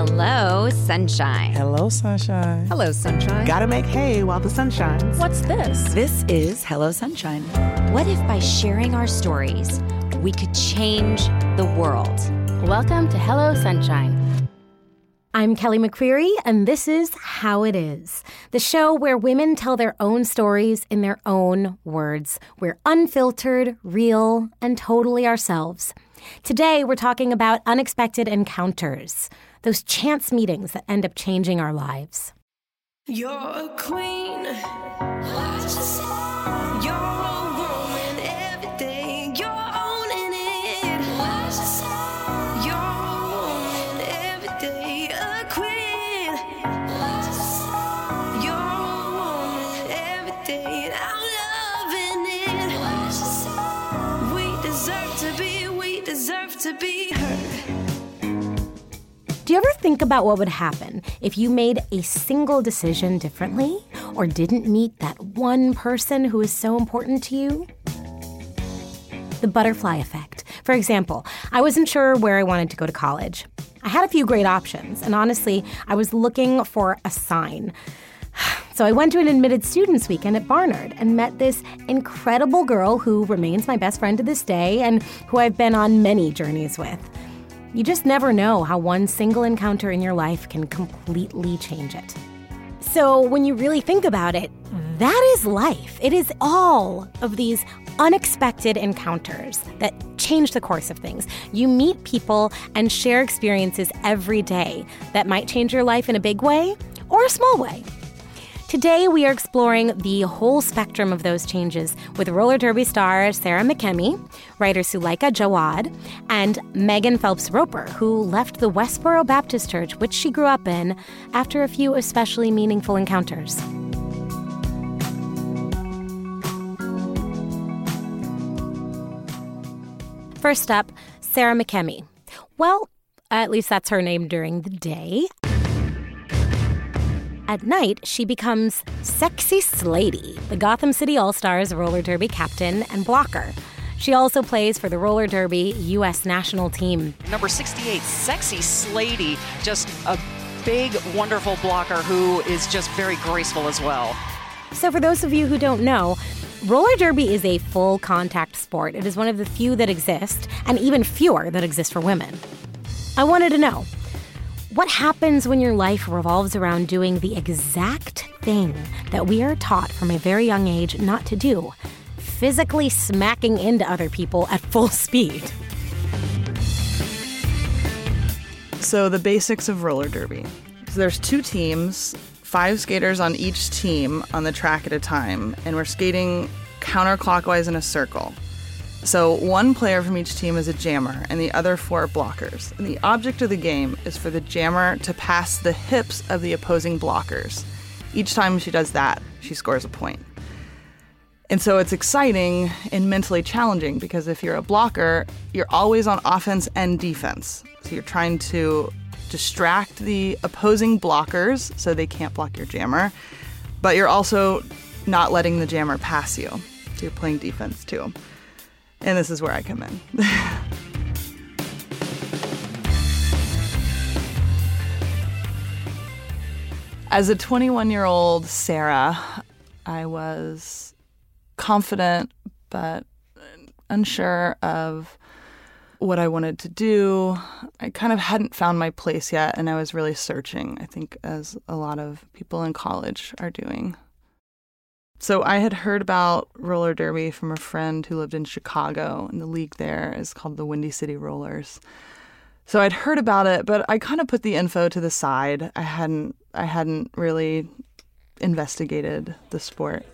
Hello Sunshine. Hello Sunshine. Hello Sunshine. Gotta make hay while the sun shines. What's this? This is Hello Sunshine. What if by sharing our stories, we could change the world? Welcome to Hello Sunshine. I'm Kelly McQuarrie, and this is How It Is, the show where women tell their own stories in their own words. We're unfiltered, real, and totally ourselves. Today, we're talking about unexpected encounters, those chance meetings that end up changing our lives. You're a queen. You're a woman every day. You're owning it. You're a woman every day. A queen. You're a woman every day. And I'm loving it. We deserve to be. Deserve to be heard. Do you ever think about what would happen if you made a single decision differently or didn't meet that one person who is so important to you? The butterfly effect. For example, I wasn't sure where I wanted to go to college. I had a few great options, and honestly, I was looking for a sign. So I went to an admitted students weekend at Barnard and met this incredible girl who remains my best friend to this day and who I've been on many journeys with. You just never know how one single encounter in your life can completely change it. So when you really think about it, that is life. It is all of these unexpected encounters that change the course of things. You meet people and share experiences every day that might change your life in a big way or a small way. Today, we are exploring the whole spectrum of those changes with roller derby star Sarah McKemmy, writer Suleika Jawad, and Megan Phelps Roper, who left the Westboro Baptist Church, which she grew up in, after a few especially meaningful encounters. First up, Sarah McKemmy. Well, at least that's her name during the day. At night, she becomes Sexy Slady, the Gotham City All-Stars roller derby captain and blocker. She also plays for the roller derby U.S. national team. Number 68, Sexy Slady, just a big, wonderful blocker who is just very graceful as well. So for those of you who don't know, roller derby is a full-contact sport. It is one of the few that exist, and even fewer that exist for women. I wanted to know, what happens when your life revolves around doing the exact thing that we are taught from a very young age not to do, physically smacking into other people at full speed? So the basics of roller derby. So there's two teams, 5 skaters on each team on the track at a time, and we're skating counterclockwise in a circle. So one player from each team is a jammer, and the other 4 are blockers. And the object of the game is for the jammer to pass the hips of the opposing blockers. Each time she does that, she scores a point. And so it's exciting and mentally challenging because if you're a blocker, you're always on offense and defense. So you're trying to distract the opposing blockers so they can't block your jammer, but you're also not letting the jammer pass you. So you're playing defense too. And this is where I come in. As a 21-year-old Sarah, I was confident but unsure of what I wanted to do. I kind of hadn't found my place yet, and I was really searching, I think, as a lot of people in college are doing. So I had heard about roller derby from a friend who lived in Chicago, and the league there is called the Windy City Rollers. So I'd heard about it, but I kind of put the info to the side. I hadn't really investigated the sport.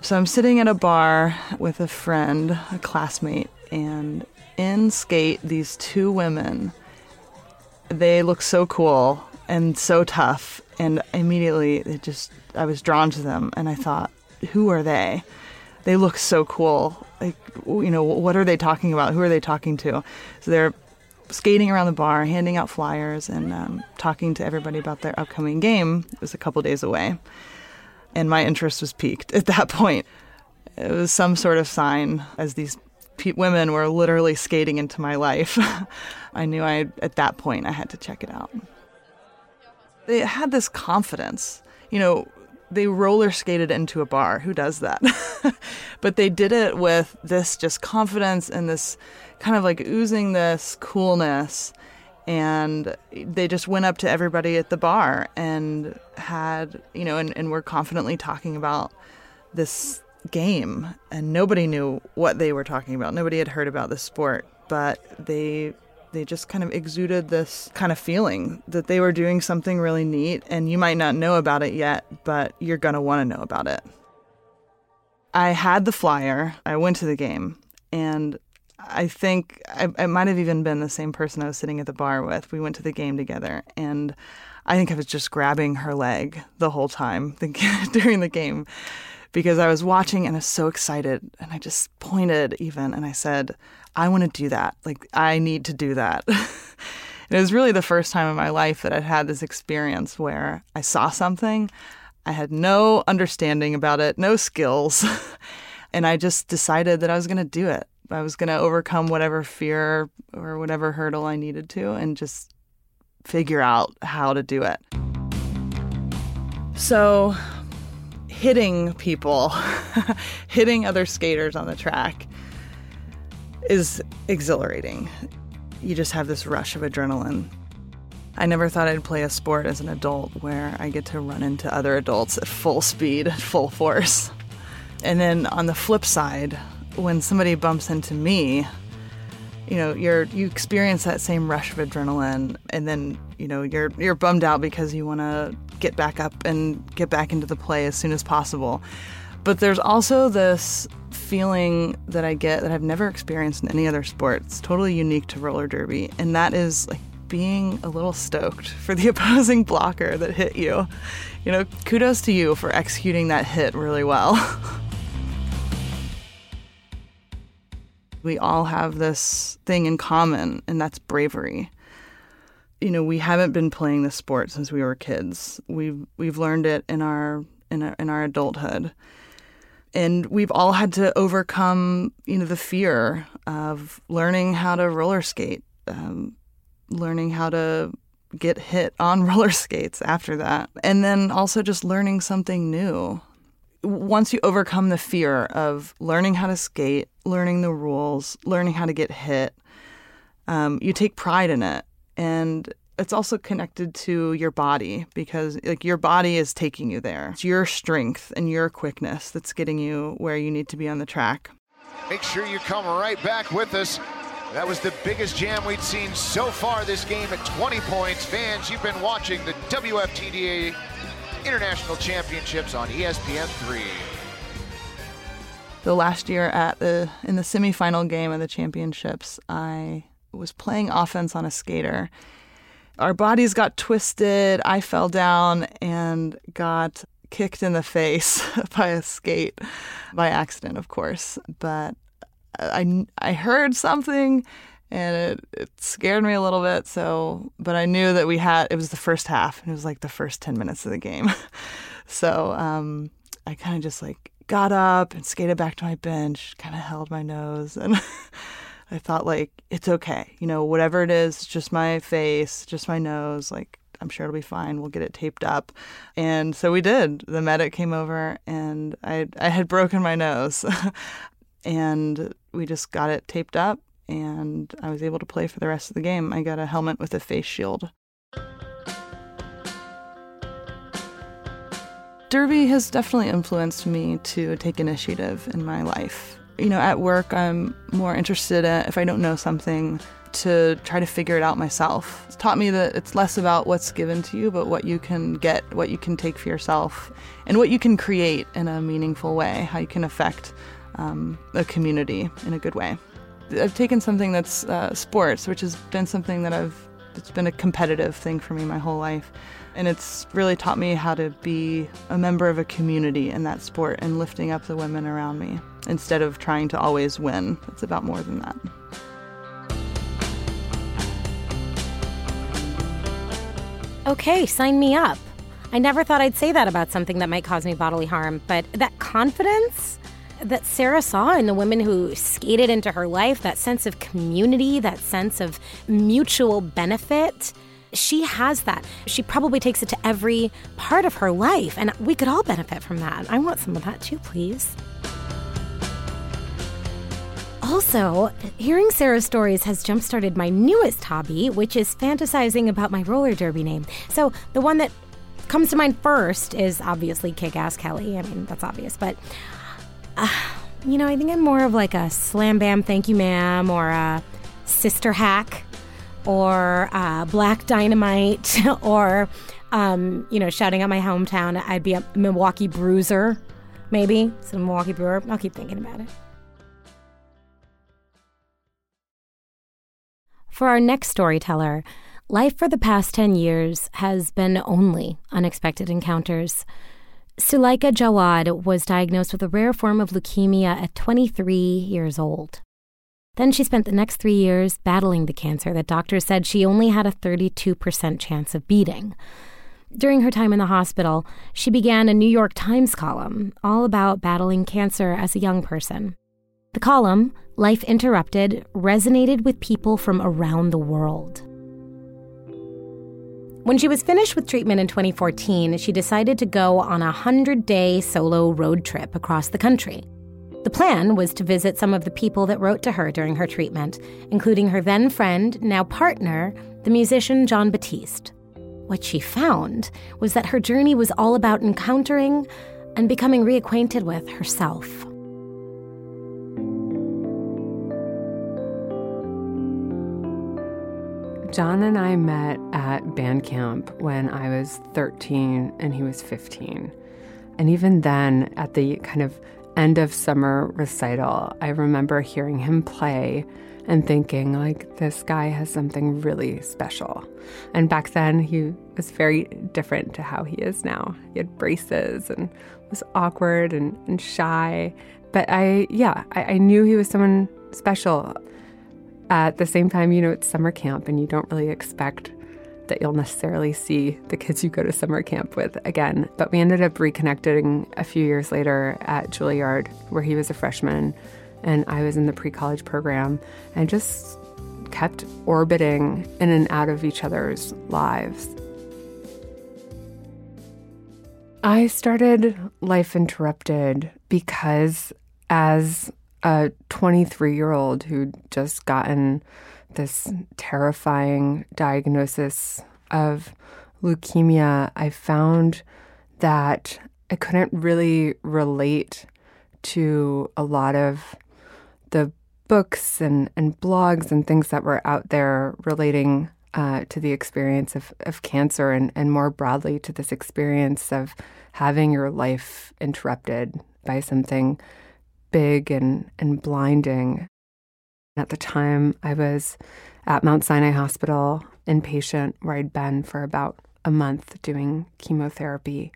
So I'm sitting at a bar with a friend, a classmate, and in skate these 2 women. They look so cool and so tough. And immediately, I was drawn to them, and I thought, who are they? They look so cool. Like, you know, what are they talking about? Who are they talking to? So they're skating around the bar, handing out flyers, and talking to everybody about their upcoming game. It was a couple days away, and my interest was piqued at that point. It was some sort of sign as these women were literally skating into my life. I knew at that point I had to check it out. They had this confidence. You know, they roller skated into a bar. Who does that? But they did it with this just confidence and this kind of like oozing this coolness. And they just went up to everybody at the bar and had, you know, and were confidently talking about this game. And nobody knew what they were talking about. Nobody had heard about this sport. But they just kind of exuded this kind of feeling that they were doing something really neat, and you might not know about it yet, but you're going to want to know about it. I had the flyer. I went to the game, and I think I might have even been the same person I was sitting at the bar with. We went to the game together, and I think I was just grabbing her leg the whole time during the game because I was watching and I was so excited, and I just pointed even, and I said, I want to do that. Like, I need to do that. It was really the first time in my life that I'd had this experience where I saw something. I had no understanding about it, no skills. And I just decided that I was going to do it. I was going to overcome whatever fear or whatever hurdle I needed to and just figure out how to do it. So hitting people, hitting other skaters on the track is exhilarating. You just have this rush of adrenaline. I never thought I'd play a sport as an adult where I get to run into other adults at full speed, at full force. And then on the flip side, when somebody bumps into me, you know, you experience that same rush of adrenaline, and then, you know, you're bummed out because you want to get back up and get back into the play as soon as possible. But there's also this feeling that I get that I've never experienced in any other sport. It's totally unique to roller derby, and that is like being a little stoked for the opposing blocker that hit you. You know, kudos to you for executing that hit really well. We all have this thing in common, and that's bravery. You know, we haven't been playing this sport since we were kids. We've learned it in our adulthood. And we've all had to overcome, you know, the fear of learning how to roller skate, learning how to get hit on roller skates after that, and then also just learning something new. Once you overcome the fear of learning how to skate, learning the rules, learning how to get hit, you take pride in it. And it's also connected to your body because, like, your body is taking you there. It's your strength and your quickness that's getting you where you need to be on the track. Make sure you come right back with us. That was the biggest jam we'd seen so far this game at 20 points. Fans, you've been watching the WFTDA International Championships on ESPN3. The last year in the semifinal game of the championships, I was playing offense on a skater. Our bodies got twisted, I fell down and got kicked in the face by a skate, by accident, of course. But I heard something, and it scared me a little bit, but I knew that it was the first half, and it was like the first 10 minutes of the game. So I kind of just like got up and skated back to my bench, kind of held my nose, and I thought, like, it's okay. You know, whatever it is, it's just my face, just my nose. Like, I'm sure it'll be fine. We'll get it taped up. And so we did. The medic came over, and I had broken my nose. And we just got it taped up, and I was able to play for the rest of the game. I got a helmet with a face shield. Derby has definitely influenced me to take initiative in my life. You know, at work, I'm more interested in, if I don't know something, to try to figure it out myself. It's taught me that it's less about what's given to you, but what you can get, what you can take for yourself, and what you can create in a meaningful way, how you can affect a community in a good way. I've taken something that's sports, which has been something it's been a competitive thing for me my whole life. And it's really taught me how to be a member of a community in that sport and lifting up the women around me instead of trying to always win. It's about more than that. Okay, sign me up. I never thought I'd say that about something that might cause me bodily harm, but that confidence, that Sarah saw in the women who skated into her life, that sense of community, that sense of mutual benefit. She has that. She probably takes it to every part of her life, and we could all benefit from that. I want some of that too, please. Also, hearing Sarah's stories has jump-started my newest hobby, which is fantasizing about my roller derby name. So the one that comes to mind first is obviously Kick-Ass Kelly. I mean, that's obvious, but... I think I'm more of like a Slam Bam Thank You Ma'am, or a Sister Hack, or Black Dynamite, or, shouting out my hometown. I'd be a Milwaukee Bruiser, maybe. So Milwaukee Brewer. I'll keep thinking about it. For our next storyteller, life for the past 10 years has been only unexpected encounters. Suleika Jawad was diagnosed with a rare form of leukemia at 23 years old. Then she spent the next 3 years battling the cancer that doctors said she only had a 32% chance of beating. During her time in the hospital, she began a New York Times column all about battling cancer as a young person. The column, Life Interrupted, resonated with people from around the world. When she was finished with treatment in 2014, she decided to go on a 100-day solo road trip across the country. The plan was to visit some of the people that wrote to her during her treatment, including her then-friend, now partner, the musician John Batiste. What she found was that her journey was all about encountering and becoming reacquainted with herself. John and I met at band camp when I was 13 and he was 15. And even then, at the kind of end of summer recital, I remember hearing him play and thinking, like, this guy has something really special. And back then, he was very different to how he is now. He had braces and was awkward and shy. But I knew he was someone special. At the same time, it's summer camp, and you don't really expect that you'll necessarily see the kids you go to summer camp with again. But we ended up reconnecting a few years later at Juilliard, where he was a freshman, and I was in the pre-college program, and just kept orbiting in and out of each other's lives. I started Life Interrupted because as a 23-year-old who'd just gotten this terrifying diagnosis of leukemia, I found that I couldn't really relate to a lot of the books and blogs and things that were out there relating to the experience of cancer and more broadly to this experience of having your life interrupted by something big and blinding. At the time, I was at Mount Sinai Hospital, inpatient, where I'd been for about a month doing chemotherapy.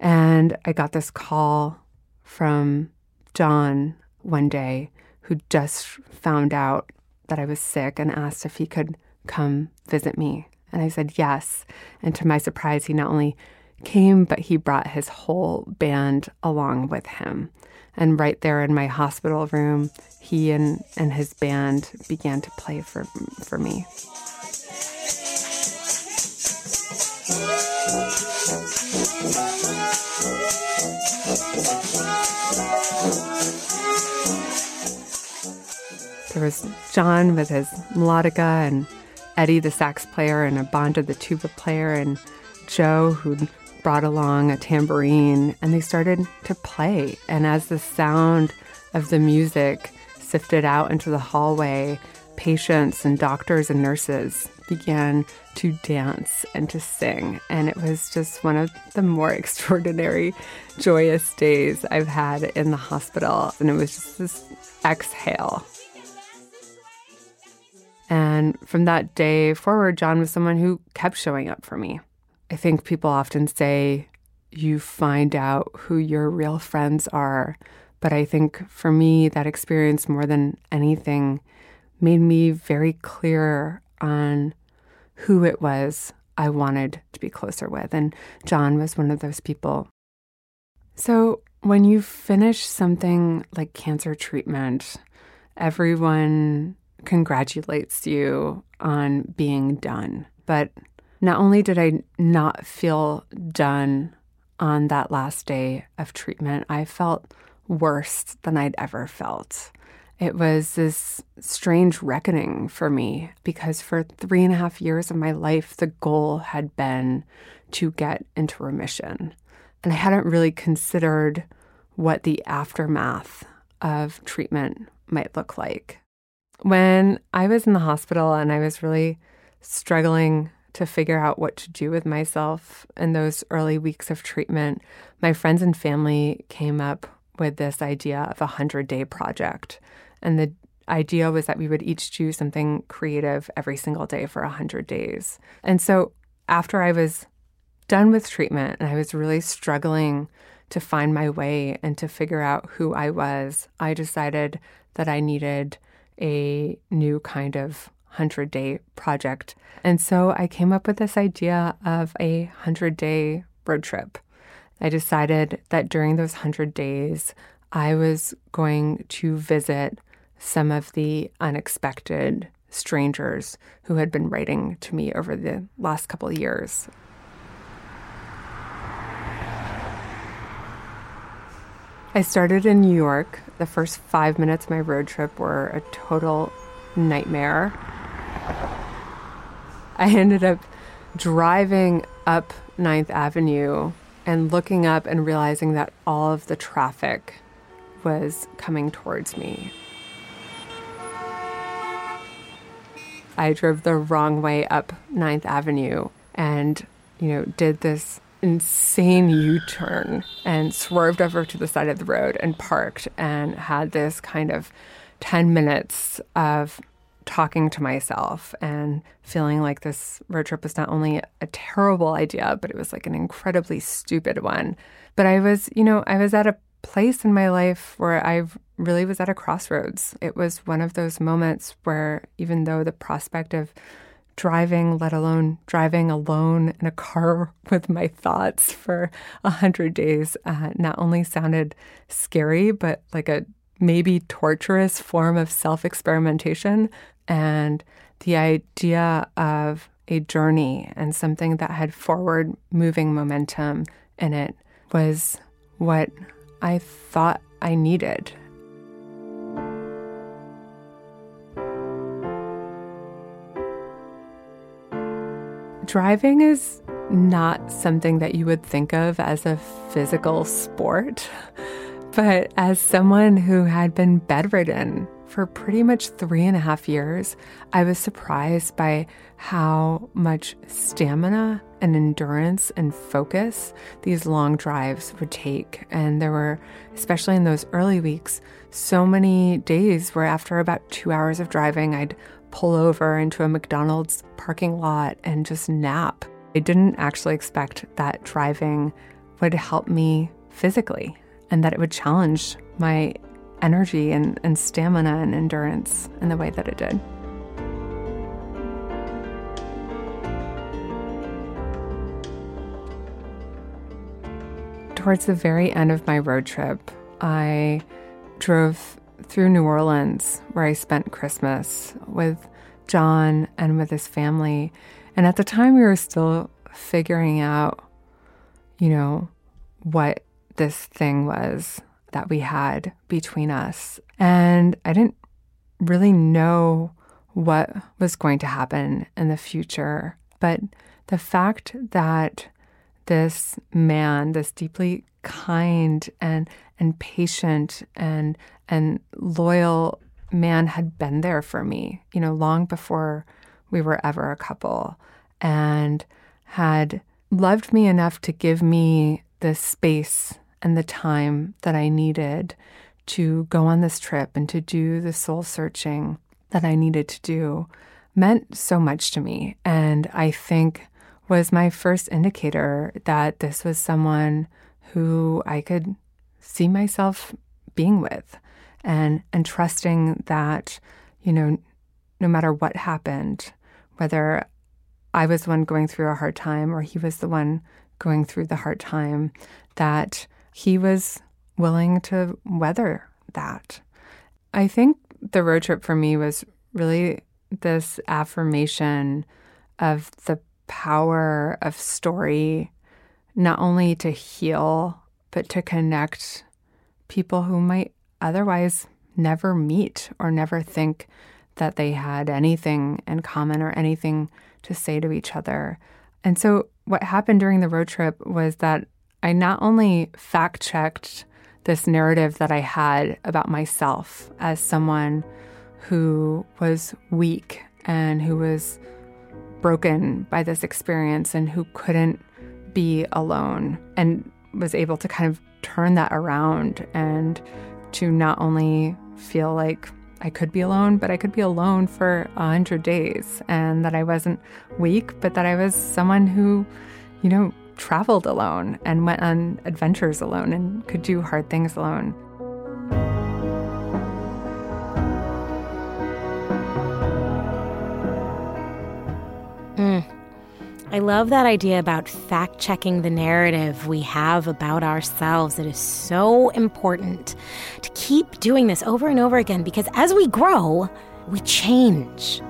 And I got this call from John one day, who just found out that I was sick and asked if he could come visit me. And I said yes. And to my surprise, he not only came, but he brought his whole band along with him. And right there in my hospital room, he and his band began to play for me. There was John with his melodica, and Eddie, the sax player, and Abonda, the tuba player, and Joe, who'd brought along a tambourine, and they started to play. And as the sound of the music sifted out into the hallway, patients and doctors and nurses began to dance and to sing. And it was just one of the more extraordinary, joyous days I've had in the hospital. And it was just this exhale. And from that day forward, John was someone who kept showing up for me. I think people often say you find out who your real friends are, but I think for me, that experience more than anything made me very clear on who it was I wanted to be closer with, and John was one of those people. So When you finish something like cancer treatment, everyone congratulates you on being done. But not only did I not feel done on that last day of treatment, I felt worse than I'd ever felt. It was this strange reckoning for me because for 3.5 years of my life, the goal had been to get into remission. And I hadn't really considered what the aftermath of treatment might look like. When I was in the hospital and I was really struggling to figure out what to do with myself in those early weeks of treatment, my friends and family came up with this idea of a 100-day project. And the idea was that we would each do something creative every single day for 100 days. And so after I was done with treatment and I was really struggling to find my way and to figure out who I was, I decided that I needed a new kind of 100-day project. And so I came up with this idea of a 100-day road trip. I decided that during those 100 days, I was going to visit some of the unexpected strangers who had been writing to me over the last couple of years. I started in New York. The first 5 minutes of my road trip were a total nightmare. I ended up driving up 9th Avenue and looking up and realizing that all of the traffic was coming towards me. I drove the wrong way up 9th Avenue and, did this insane U-turn and swerved over to the side of the road and parked and had this kind of 10 minutes of talking to myself and feeling like this road trip was not only a terrible idea, but it was like an incredibly stupid one. But I was at a place in my life where I really was at a crossroads. It was one of those moments where even though the prospect of driving, let alone driving alone in a car with my thoughts for 100 days, not only sounded scary, but like a maybe torturous form of self-experimentation. And the idea of a journey and something that had forward-moving momentum in it was what I thought I needed. Driving is not something that you would think of as a physical sport, but as someone who had been bedridden for pretty much 3.5 years, I was surprised by how much stamina and endurance and focus these long drives would take. And there were, especially in those early weeks, so many days where after about 2 hours of driving, I'd pull over into a McDonald's parking lot and just nap. I didn't actually expect that driving would help me physically and that it would challenge my energy and stamina and endurance in the way that it did. Towards the very end of my road trip, I drove through New Orleans, where I spent Christmas with John and with his family. And at the time, we were still figuring out, what this thing was that we had between us. And I didn't really know what was going to happen in the future. But the fact that this man, this deeply kind and patient and loyal man had been there for me, long before we were ever a couple, and had loved me enough to give me the space and the time that I needed to go on this trip and to do the soul searching that I needed to do meant so much to me. And I think was my first indicator that this was someone who I could see myself being with and trusting that, no matter what happened, whether I was the one going through a hard time or he was the one going through the hard time, that he was willing to weather that. I think the road trip for me was really this affirmation of the power of story, not only to heal, but to connect people who might otherwise never meet or never think that they had anything in common or anything to say to each other. And so what happened during the road trip was that I not only fact-checked this narrative that I had about myself as someone who was weak and who was broken by this experience and who couldn't be alone, and was able to kind of turn that around and to not only feel like I could be alone, but I could be alone for 100 days, and that I wasn't weak, but that I was someone who, you know, traveled alone and went on adventures alone and could do hard things alone. I love that idea about fact-checking the narrative we have about ourselves. It is so important to keep doing this over and over again, because as we grow, we change.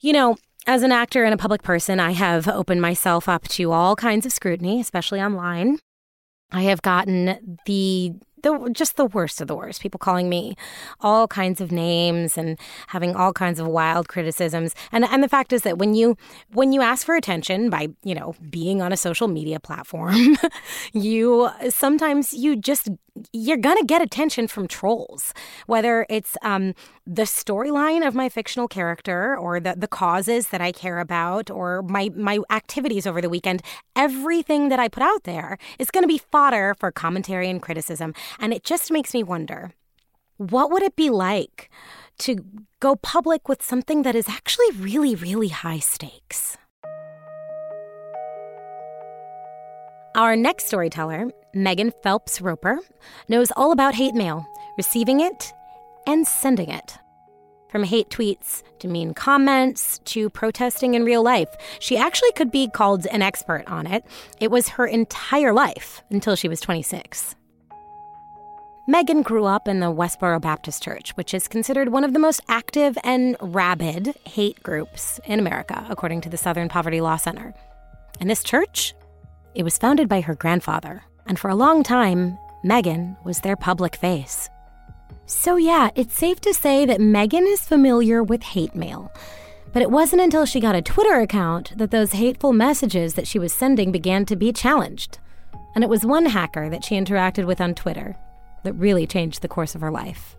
You know, as an actor and a public person, I have opened myself up to all kinds of scrutiny, especially online. I have gotten just the worst of the worst, people calling me all kinds of names and having all kinds of wild criticisms. And the fact is that when you ask for attention by, you know, being on a social media platform, you're going to get attention from trolls, whether it's the storyline of my fictional character or the causes that I care about or my activities over the weekend. Everything that I put out there is going to be fodder for commentary and criticism. And it just makes me wonder, what would it be like to go public with something that is actually really, really high stakes? Our next storyteller, Megan Phelps Roper, knows all about hate mail, receiving it and sending it. From hate tweets to mean comments to protesting in real life, she actually could be called an expert on it. It was her entire life until she was 26. Megan grew up in the Westboro Baptist Church, which is considered one of the most active and rabid hate groups in America, according to the Southern Poverty Law Center. And this church, it was founded by her grandfather. And for a long time, Megan was their public face. So yeah, it's safe to say that Megan is familiar with hate mail. But it wasn't until she got a Twitter account that those hateful messages that she was sending began to be challenged. And it was one hacker that she interacted with on Twitter that really changed the course of her life.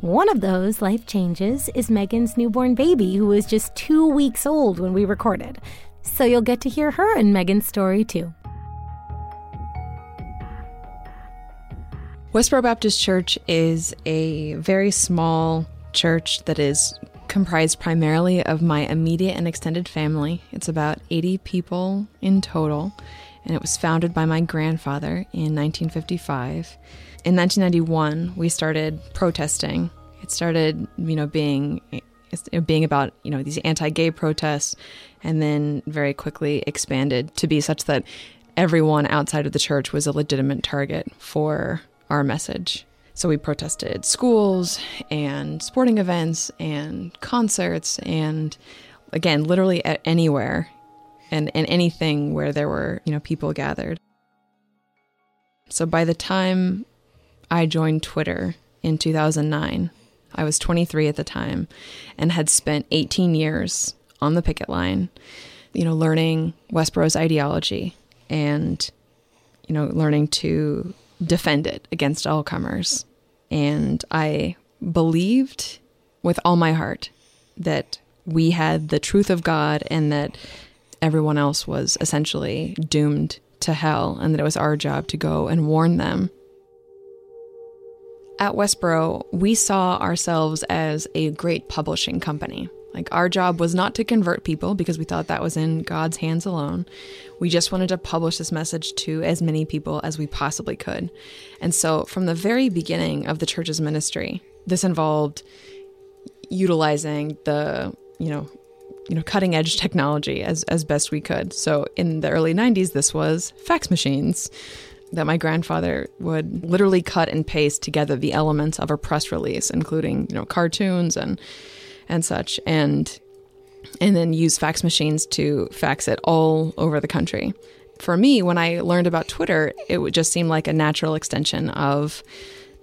One of those life changes is Megan's newborn baby, who was just 2 weeks old when we recorded. So you'll get to hear her and Megan's story too. Westboro Baptist Church is a very small church that is comprised primarily of my immediate and extended family. It's about 80 people in total, and it was founded by my grandfather in 1955. In 1991, we started protesting. It started, you know, being about, you know, these anti-gay protests, and then very quickly expanded to be such that everyone outside of the church was a legitimate target for our message. So we protested schools and sporting events and concerts and, again, literally anywhere and anything where there were, you know, people gathered. So by the time I joined Twitter in 2009. I was 23 at the time and had spent 18 years on the picket line, you know, learning Westboro's ideology and, you know, learning to defend it against all comers. And I believed with all my heart that we had the truth of God and that everyone else was essentially doomed to hell, and that it was our job to go and warn them. At Westboro, we saw ourselves as a great publishing company. Like, our job was not to convert people, because we thought that was in God's hands alone. We just wanted to publish this message to as many people as we possibly could. And so from the very beginning of the church's ministry, this involved utilizing the cutting edge technology as best we could. So in the early 90s, this was fax machines that my grandfather would literally cut and paste together the elements of a press release, including, cartoons and such, and then use fax machines to fax it all over the country. For me, when I learned about Twitter, it would just seem like a natural extension of,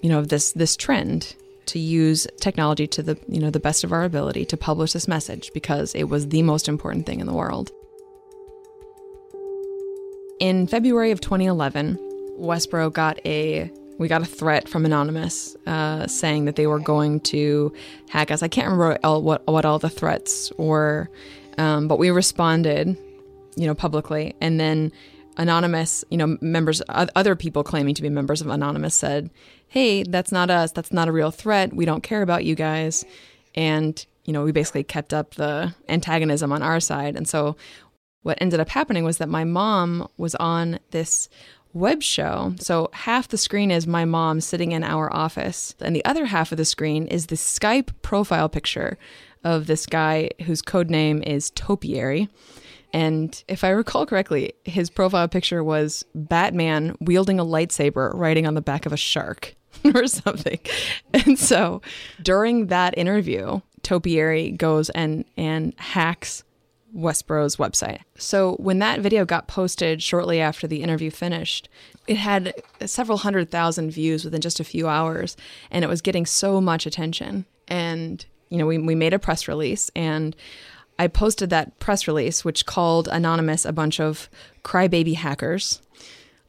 this trend to use technology to the, the best of our ability to publish this message, because it was the most important thing in the world. In February of 2011, Westboro got a threat from Anonymous saying that they were going to hack us. I can't remember what all the threats were, but we responded, publicly. And then Anonymous, members, other people claiming to be members of Anonymous said, "Hey, that's not us. That's not a real threat. We don't care about you guys." And, we basically kept up the antagonism on our side. And so what ended up happening was that my mom was on this web show. So half the screen is my mom sitting in our office, and the other half of the screen is the Skype profile picture of this guy whose code name is Topiary. And if I recall correctly, his profile picture was Batman wielding a lightsaber riding on the back of a shark or something. And so during that interview, Topiary goes and hacks Westboro's website. So when that video got posted shortly after the interview finished, it had several 100,000 views within just a few hours, and it was getting so much attention. And, we made a press release, and I posted that press release, which called Anonymous a bunch of crybaby hackers.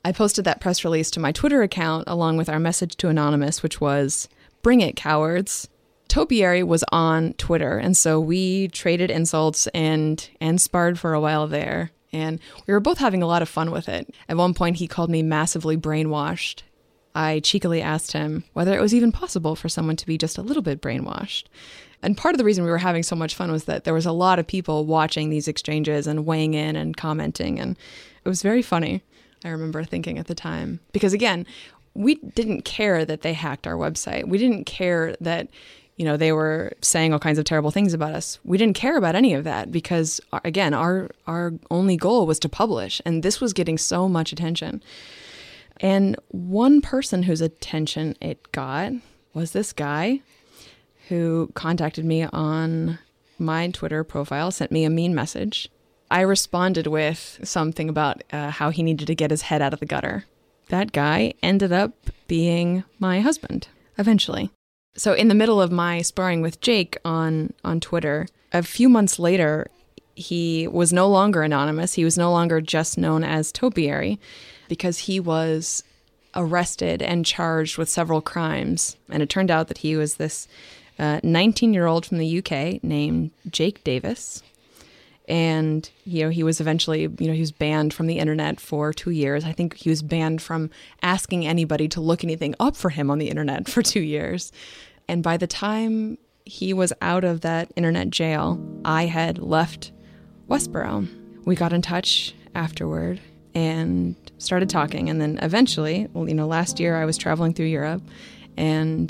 I posted that press release to my Twitter account along with our message to Anonymous, which was, "Bring it, cowards." Topiary was on Twitter, and so we traded insults and sparred for a while there. And we were both having a lot of fun with it. At one point, he called me massively brainwashed. I cheekily asked him whether it was even possible for someone to be just a little bit brainwashed. And part of the reason we were having so much fun was that there was a lot of people watching these exchanges and weighing in and commenting, and it was very funny, I remember thinking at the time. Because again, we didn't care that they hacked our website. We didn't care that they were saying all kinds of terrible things about us. We didn't care about any of that because, again, our only goal was to publish, and this was getting so much attention. And one person whose attention it got was this guy who contacted me on my Twitter profile, sent me a mean message. I responded with something about how he needed to get his head out of the gutter. That guy ended up being my husband, eventually. So in the middle of my sparring with Jake on Twitter, a few months later, he was no longer anonymous. He was no longer just known as Topiary, because he was arrested and charged with several crimes. And it turned out that he was this 19-year-old from the UK named Jake Davis. And, he was eventually, he was banned from the internet for 2 years. I think he was banned from asking anybody to look anything up for him on the internet for 2 years. And by the time he was out of that internet jail, I had left Westboro. We got in touch afterward and started talking. And then eventually, last year I was traveling through Europe, and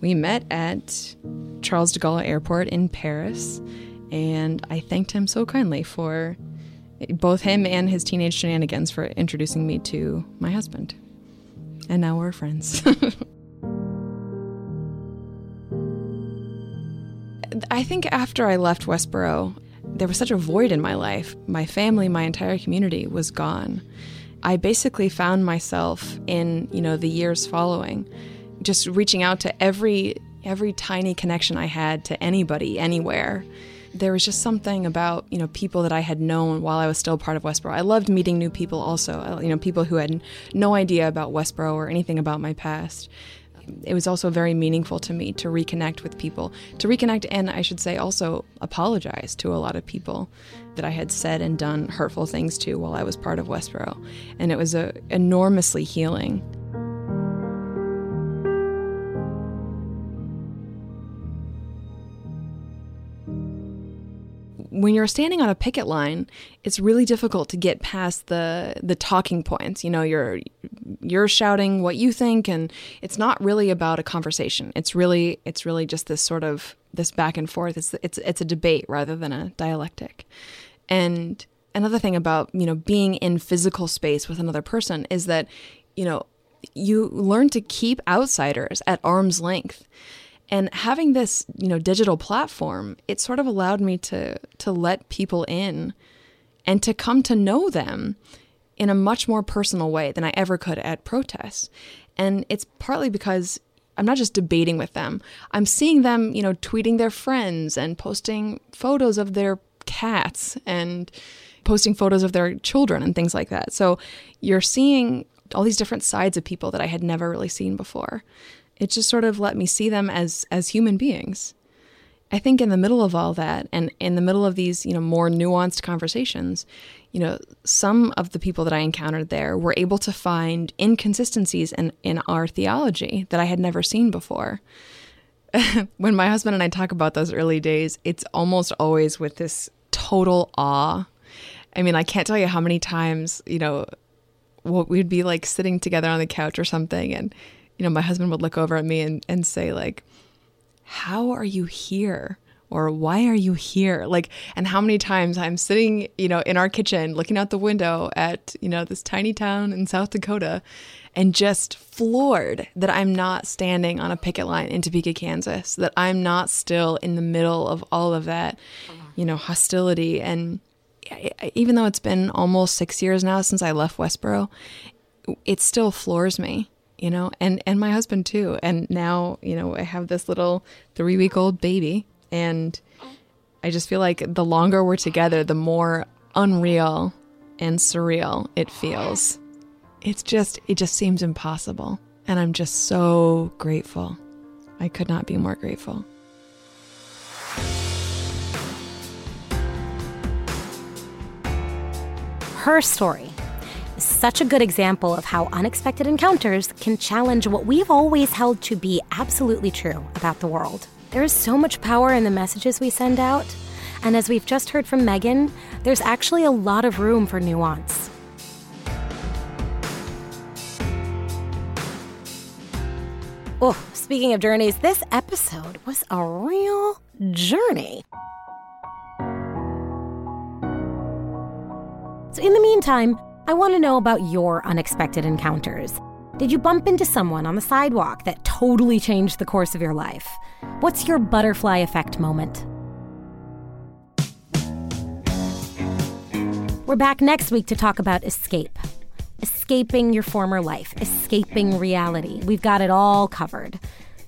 we met at Charles de Gaulle Airport in Paris. And I thanked him so kindly for both him and his teenage shenanigans for introducing me to my husband. And now we're friends. I think after I left Westboro, there was such a void in my life. My family, my entire community was gone. I basically found myself in, the years following, just reaching out to every tiny connection I had to anybody, anywhere. There was just something about, people that I had known while I was still part of Westboro. I loved meeting new people also, people who had no idea about Westboro or anything about my past. It was also very meaningful to me to reconnect with people, and I should say also apologize to a lot of people that I had said and done hurtful things to while I was part of Westboro. And it was enormously healing. When you're standing on a picket line, it's really difficult to get past the talking points. Your you're shouting what you think, and it's not really about a conversation. It's really just this sort of this back and forth. It's a debate rather than a dialectic. And another thing about, you know, being in physical space with another person is that, you know, you learn to keep outsiders at arm's length. And having this, you know, digital platform, it sort of allowed me to let people in and to come to know them in a much more personal way than I ever could at protests. And it's partly because I'm not just debating with them. I'm seeing them, you know, tweeting their friends and posting photos of their cats and posting photos of their children and things like that. So you're seeing all these different sides of people that I had never really seen before. It just sort of let me see them as human beings. I think in the middle of all that, and in the middle of these, you know, more nuanced conversations, you know, some of the people that I encountered there were able to find inconsistencies in our theology that I had never seen before. When my husband and I talk about those early days, it's almost always with this total awe. I mean, I can't tell you how many times, you know, we'd be like sitting together on the couch or something, and you know, my husband would look over at me and say, like, how are you here? Or why are you here? Like, and how many times I'm sitting, you know, in our kitchen looking out the window at, you know, this tiny town in South Dakota and just floored that I'm not standing on a picket line in Topeka, Kansas, that I'm not still in the middle of all of that, you know, hostility. And even though it's been almost 6 years now since I left Westboro, it still floors me. You know, and my husband too. And now, you know, I have this little 3-week-old baby, and I just feel like the longer we're together, the more unreal and surreal it feels. It just seems impossible. And I'm just so grateful. I could not be more grateful. Her story is such a good example of how unexpected encounters can challenge what we've always held to be absolutely true about the world. There is so much power in the messages we send out, and as we've just heard from Megan, there's actually a lot of room for nuance. Oh, speaking of journeys, this episode was a real journey. So in the meantime, I want to know about your unexpected encounters. Did you bump into someone on the sidewalk that totally changed the course of your life? What's your butterfly effect moment? We're back next week to talk about escape. Escaping your former life, escaping reality. We've got it all covered.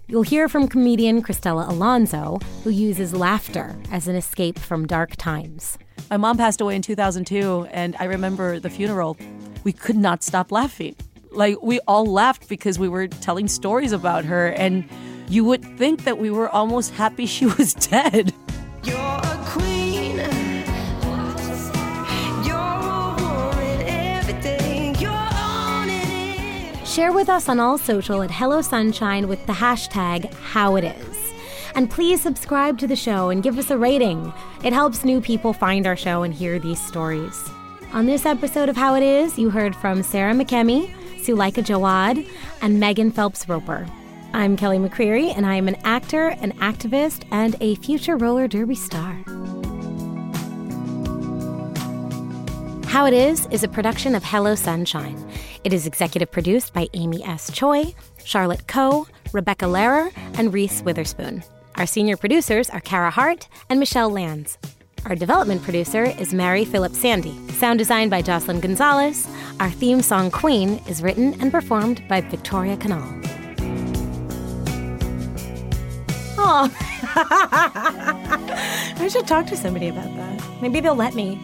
You'll hear from comedian Cristela Alonzo, who uses laughter as an escape from dark times. My mom passed away in 2002, and I remember the funeral. We could not stop laughing. Like, we all laughed because we were telling stories about her, and you would think that we were almost happy she was dead. You're a queen. You're a woman, everything. You're owning it. Share with us on all social at Hello Sunshine with the hashtag #HowItIs. And please subscribe to the show and give us a rating. It helps new people find our show and hear these stories. On this episode of How It Is, you heard from Sarah McKemmy, Suleika Jawad, and Megan Phelps Roper. I'm Kelly McQuarrie, and I am an actor, an activist, and a future roller derby star. How It is a production of Hello Sunshine. It is executive produced by Amy S. Choi, Charlotte Coe, Rebecca Lehrer, and Reese Witherspoon. Our senior producers are Kara Hart and Michelle Lands. Our development producer is Mary Phillips-Sandy. Sound designed by Jocelyn Gonzalez. Our theme song, Queen, is written and performed by Victoria Canal. Oh, I should talk to somebody about that. Maybe they'll let me.